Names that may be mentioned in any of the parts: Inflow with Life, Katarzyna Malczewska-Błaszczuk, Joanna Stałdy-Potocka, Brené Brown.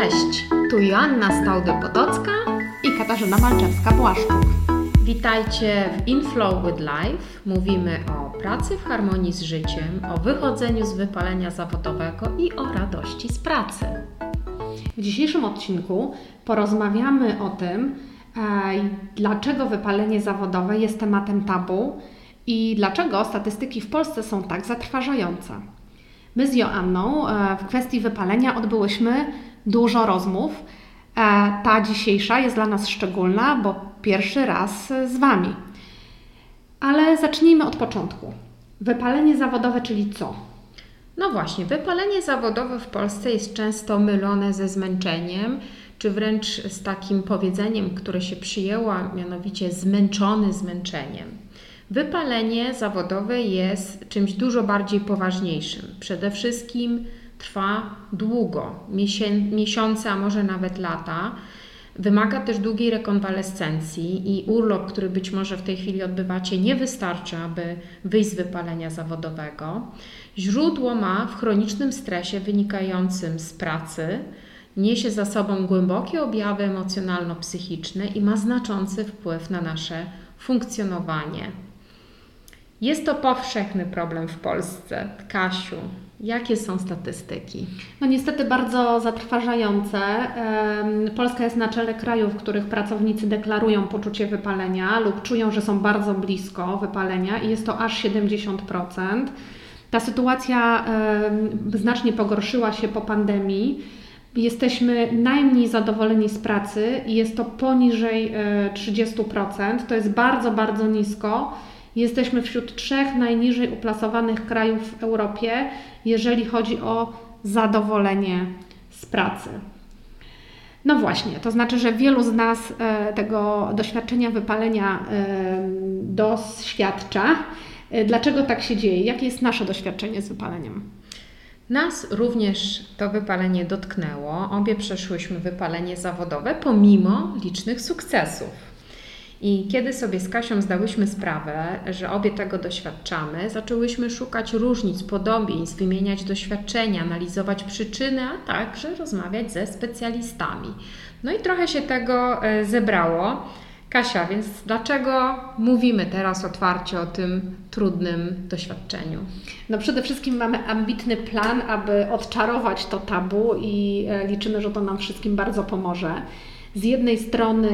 Cześć, tu Joanna Stałdy-Potocka i Katarzyna Malczewska-Błaszczuk. Witajcie w Inflow with Life. Mówimy o pracy w harmonii z życiem, o wychodzeniu z wypalenia zawodowego i o radości z pracy. W dzisiejszym odcinku porozmawiamy o tym, dlaczego wypalenie zawodowe jest tematem tabu i dlaczego statystyki w Polsce są tak zatrważające. My z Joanną w kwestii wypalenia odbyłyśmy dużo rozmów. Ta dzisiejsza jest dla nas szczególna, bo pierwszy raz z Wami. Ale zacznijmy od początku. Wypalenie zawodowe, czyli co? No właśnie, wypalenie zawodowe w Polsce jest często mylone ze zmęczeniem, czy wręcz z takim powiedzeniem, które się przyjęło, mianowicie zmęczony zmęczeniem. Wypalenie zawodowe jest czymś dużo bardziej poważniejszym. Przede wszystkim trwa długo, miesiące, a może nawet lata. Wymaga też długiej rekonwalescencji i urlop, który być może w tej chwili odbywacie, nie wystarczy, aby wyjść z wypalenia zawodowego. Źródło ma w chronicznym stresie wynikającym z pracy, niesie za sobą głębokie objawy emocjonalno-psychiczne i ma znaczący wpływ na nasze funkcjonowanie. Jest to powszechny problem w Polsce. Kasiu, jakie są statystyki? No niestety bardzo zatrważające. Polska jest na czele krajów, w których pracownicy deklarują poczucie wypalenia lub czują, że są bardzo blisko wypalenia i jest to aż 70%. Ta sytuacja znacznie pogorszyła się po pandemii. Jesteśmy najmniej zadowoleni z pracy i jest to poniżej 30%. To jest bardzo, bardzo nisko. Jesteśmy wśród 3 najniżej uplasowanych krajów w Europie, jeżeli chodzi o zadowolenie z pracy. No właśnie, to znaczy, że wielu z nas tego doświadczenia wypalenia doświadcza. Dlaczego tak się dzieje? Jakie jest nasze doświadczenie z wypaleniem? Nas również to wypalenie dotknęło. Obie przeszłyśmy wypalenie zawodowe pomimo licznych sukcesów. I kiedy sobie z Kasią zdałyśmy sprawę, że obie tego doświadczamy, zaczęłyśmy szukać różnic, podobieństw, wymieniać doświadczenia, analizować przyczyny, a także rozmawiać ze specjalistami. No i trochę się tego zebrało. Kasia, więc dlaczego mówimy teraz otwarcie o tym trudnym doświadczeniu? No przede wszystkim mamy ambitny plan, aby odczarować to tabu i liczymy, że to nam wszystkim bardzo pomoże. Z jednej strony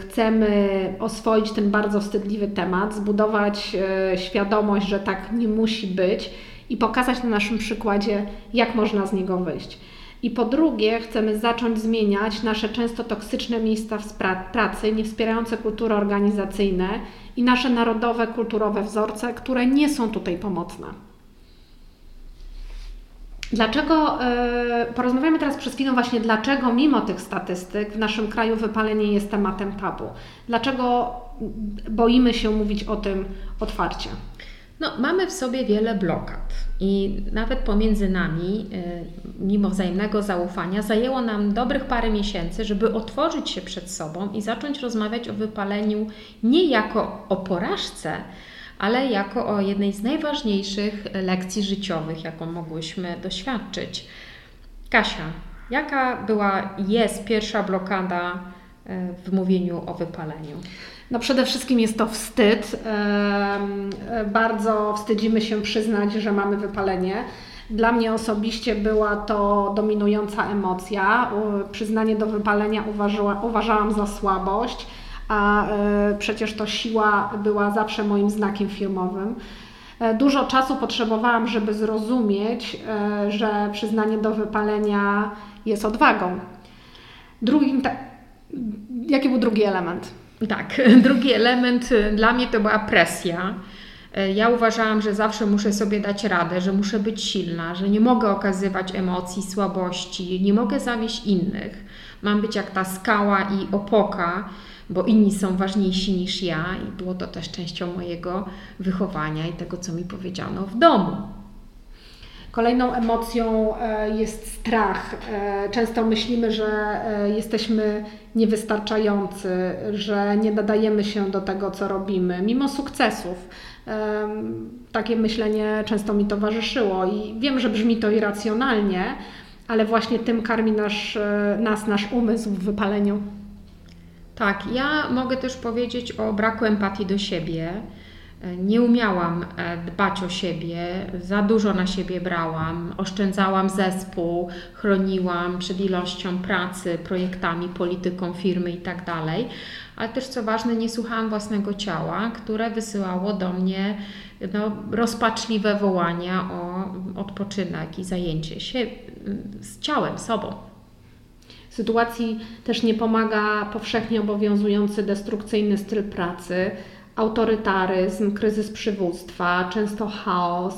chcemy oswoić ten bardzo wstydliwy temat, zbudować świadomość, że tak nie musi być i pokazać na naszym przykładzie, jak można z niego wyjść. I po drugie, chcemy zacząć zmieniać nasze często toksyczne miejsca pracy, niewspierające kultury organizacyjne i nasze narodowe, kulturowe wzorce, które nie są tutaj pomocne. Dlaczego, porozmawiamy teraz przez chwilę właśnie, dlaczego mimo tych statystyk w naszym kraju wypalenie jest tematem tabu? Dlaczego boimy się mówić o tym otwarcie? No, mamy w sobie wiele blokad i nawet pomiędzy nami, mimo wzajemnego zaufania, zajęło nam dobrych parę miesięcy, żeby otworzyć się przed sobą i zacząć rozmawiać o wypaleniu nie jako o porażce, ale jako o jednej z najważniejszych lekcji życiowych, jaką mogłyśmy doświadczyć. Kasia, jaka jest pierwsza blokada w mówieniu o wypaleniu? No przede wszystkim jest to wstyd. Bardzo wstydzimy się przyznać, że mamy wypalenie. Dla mnie osobiście była to dominująca emocja. Przyznanie do wypalenia uważałam za słabość, a przecież to siła była zawsze moim znakiem firmowym. Dużo czasu potrzebowałam, żeby zrozumieć, że przyznanie do wypalenia jest odwagą. Jaki był drugi element? Tak, drugi element dla mnie to była presja. Ja uważałam, że zawsze muszę sobie dać radę, że muszę być silna, że nie mogę okazywać emocji, słabości, nie mogę zawieść innych. Mam być jak ta skała i opoka, bo inni są ważniejsi niż ja i było to też częścią mojego wychowania i tego, co mi powiedziano w domu. Kolejną emocją jest strach. Często myślimy, że jesteśmy niewystarczający, że nie nadajemy się do tego, co robimy, mimo sukcesów. Takie myślenie często mi towarzyszyło i wiem, że brzmi to irracjonalnie, ale właśnie tym karmi nasz umysł w wypaleniu. Tak, ja mogę też powiedzieć o braku empatii do siebie. Nie umiałam dbać o siebie, za dużo na siebie brałam, oszczędzałam zespół, chroniłam przed ilością pracy, projektami, polityką firmy itd. Ale też co ważne, nie słuchałam własnego ciała, które wysyłało do mnie rozpaczliwe wołania o odpoczynek i zajęcie się z ciałem, sobą. W sytuacji też nie pomaga powszechnie obowiązujący destrukcyjny styl pracy, autorytaryzm, kryzys przywództwa, często chaos,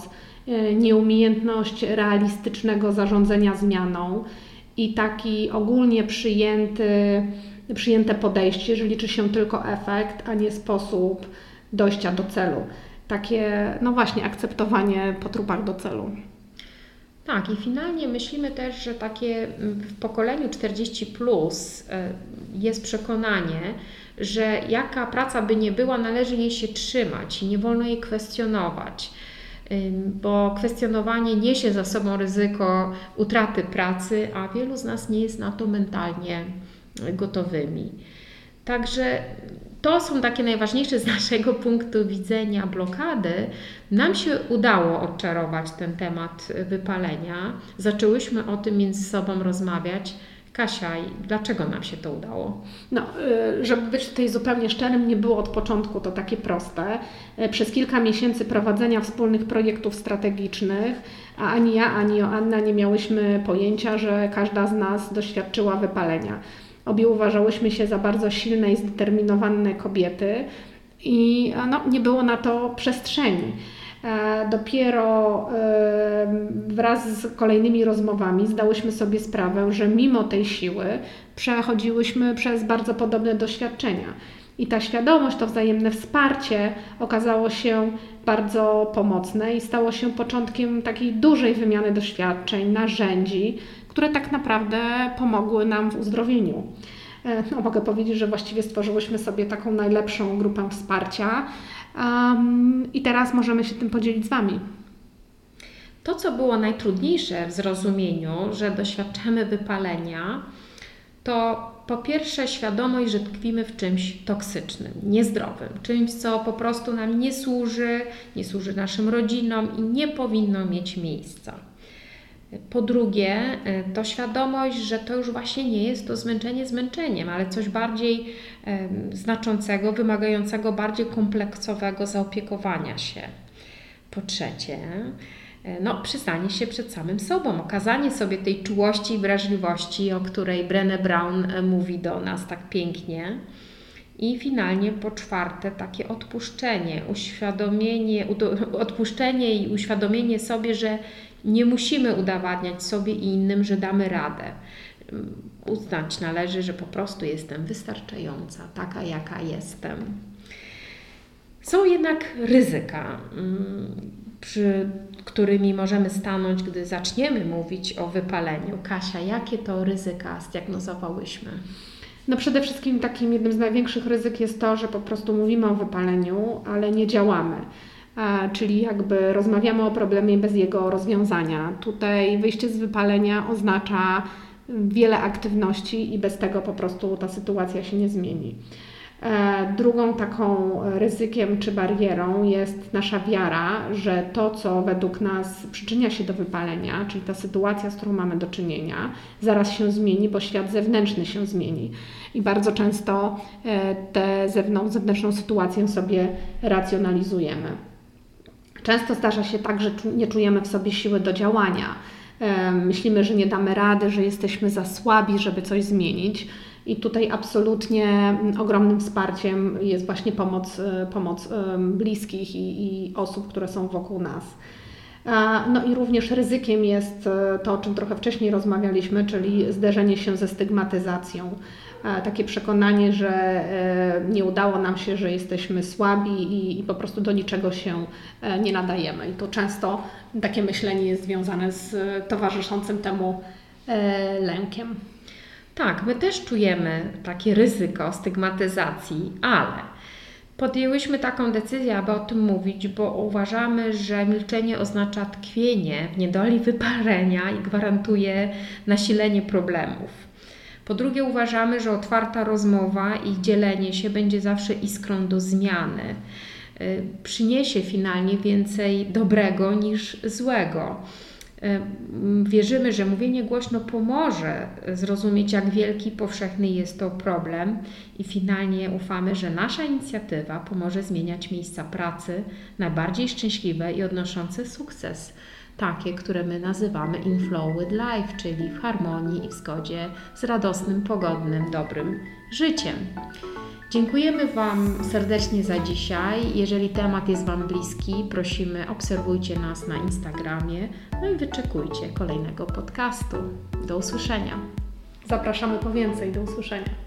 nieumiejętność realistycznego zarządzania zmianą i taki ogólnie przyjęte podejście, że liczy się tylko efekt, a nie sposób dojścia do celu. Takie, no właśnie, akceptowanie po trupach do celu. Tak, i finalnie myślimy też, że takie w pokoleniu 40+ jest przekonanie, że jaka praca by nie była, należy jej się trzymać i nie wolno jej kwestionować, bo kwestionowanie niesie za sobą ryzyko utraty pracy, a wielu z nas nie jest na to mentalnie gotowymi. Także to są takie najważniejsze z naszego punktu widzenia blokady. Nam się udało odczarować ten temat wypalenia. Zaczęłyśmy o tym między sobą rozmawiać. Kasia, dlaczego nam się to udało? No, żeby być tutaj zupełnie szczerym, nie było od początku to takie proste. Przez kilka miesięcy prowadzenia wspólnych projektów strategicznych, a ani ja, ani Joanna nie miałyśmy pojęcia, że każda z nas doświadczyła wypalenia. Obie uważałyśmy się za bardzo silne i zdeterminowane kobiety i no, nie było na to przestrzeni. Dopiero wraz z kolejnymi rozmowami zdałyśmy sobie sprawę, że mimo tej siły przechodziłyśmy przez bardzo podobne doświadczenia. I ta świadomość, to wzajemne wsparcie okazało się bardzo pomocne i stało się początkiem takiej dużej wymiany doświadczeń, narzędzi, które tak naprawdę pomogły nam w uzdrowieniu. No, mogę powiedzieć, że właściwie stworzyłyśmy sobie taką najlepszą grupę wsparcia i teraz możemy się tym podzielić z Wami. To, co było najtrudniejsze w zrozumieniu, że doświadczamy wypalenia, to po pierwsze świadomość, że tkwimy w czymś toksycznym, niezdrowym, czymś, co po prostu nam nie służy naszym rodzinom i nie powinno mieć miejsca. Po drugie, to świadomość, że to już właśnie nie jest to zmęczenie zmęczeniem, ale coś bardziej znaczącego, wymagającego bardziej kompleksowego zaopiekowania się. Po trzecie, no, przyznanie się przed samym sobą, okazanie sobie tej czułości i wrażliwości, o której Brené Brown mówi do nas tak pięknie. I finalnie po czwarte, takie odpuszczenie, odpuszczenie i uświadomienie sobie, że nie musimy udowadniać sobie i innym, że damy radę. Uznać należy, że po prostu jestem wystarczająca, taka jaka jestem. Są jednak ryzyka, którymi możemy stanąć, gdy zaczniemy mówić o wypaleniu. Kasia, jakie to ryzyka zdiagnozowałyśmy? No przede wszystkim takim jednym z największych ryzyk jest to, że po prostu mówimy o wypaleniu, ale nie działamy. Czyli jakby rozmawiamy o problemie bez jego rozwiązania. Tutaj wyjście z wypalenia oznacza wiele aktywności i bez tego po prostu ta sytuacja się nie zmieni. Drugą taką ryzykiem czy barierą jest nasza wiara, że to, co według nas przyczynia się do wypalenia, czyli ta sytuacja, z którą mamy do czynienia, zaraz się zmieni, bo świat zewnętrzny się zmieni. I bardzo często tę zewnętrzną sytuację sobie racjonalizujemy. Często zdarza się tak, że nie czujemy w sobie siły do działania. Myślimy, że nie damy rady, że jesteśmy za słabi, żeby coś zmienić. I tutaj absolutnie ogromnym wsparciem jest właśnie pomoc bliskich i osób, które są wokół nas. No i również ryzykiem jest to, o czym trochę wcześniej rozmawialiśmy, czyli zderzenie się ze stygmatyzacją. Takie przekonanie, że nie udało nam się, że jesteśmy słabi i po prostu do niczego się nie nadajemy. I to często takie myślenie jest związane z towarzyszącym temu lękiem. Tak, my też czujemy takie ryzyko stygmatyzacji, ale podjęłyśmy taką decyzję, aby o tym mówić, bo uważamy, że milczenie oznacza tkwienie w niedoli wyparenia i gwarantuje nasilenie problemów. Po drugie, uważamy, że otwarta rozmowa i dzielenie się będzie zawsze iskrą do zmiany. Przyniesie finalnie więcej dobrego niż złego. Wierzymy, że mówienie głośno pomoże zrozumieć, jak wielki i powszechny jest to problem, i finalnie ufamy, że nasza inicjatywa pomoże zmieniać miejsca pracy na bardziej szczęśliwe i odnoszące sukces, takie, które my nazywamy Inflow with Life, czyli w harmonii i w zgodzie z radosnym, pogodnym, dobrym życiem. Dziękujemy Wam serdecznie za dzisiaj. Jeżeli temat jest Wam bliski, prosimy, obserwujcie nas na Instagramie, no i wyczekujcie kolejnego podcastu. Do usłyszenia. Zapraszamy po więcej. Do usłyszenia.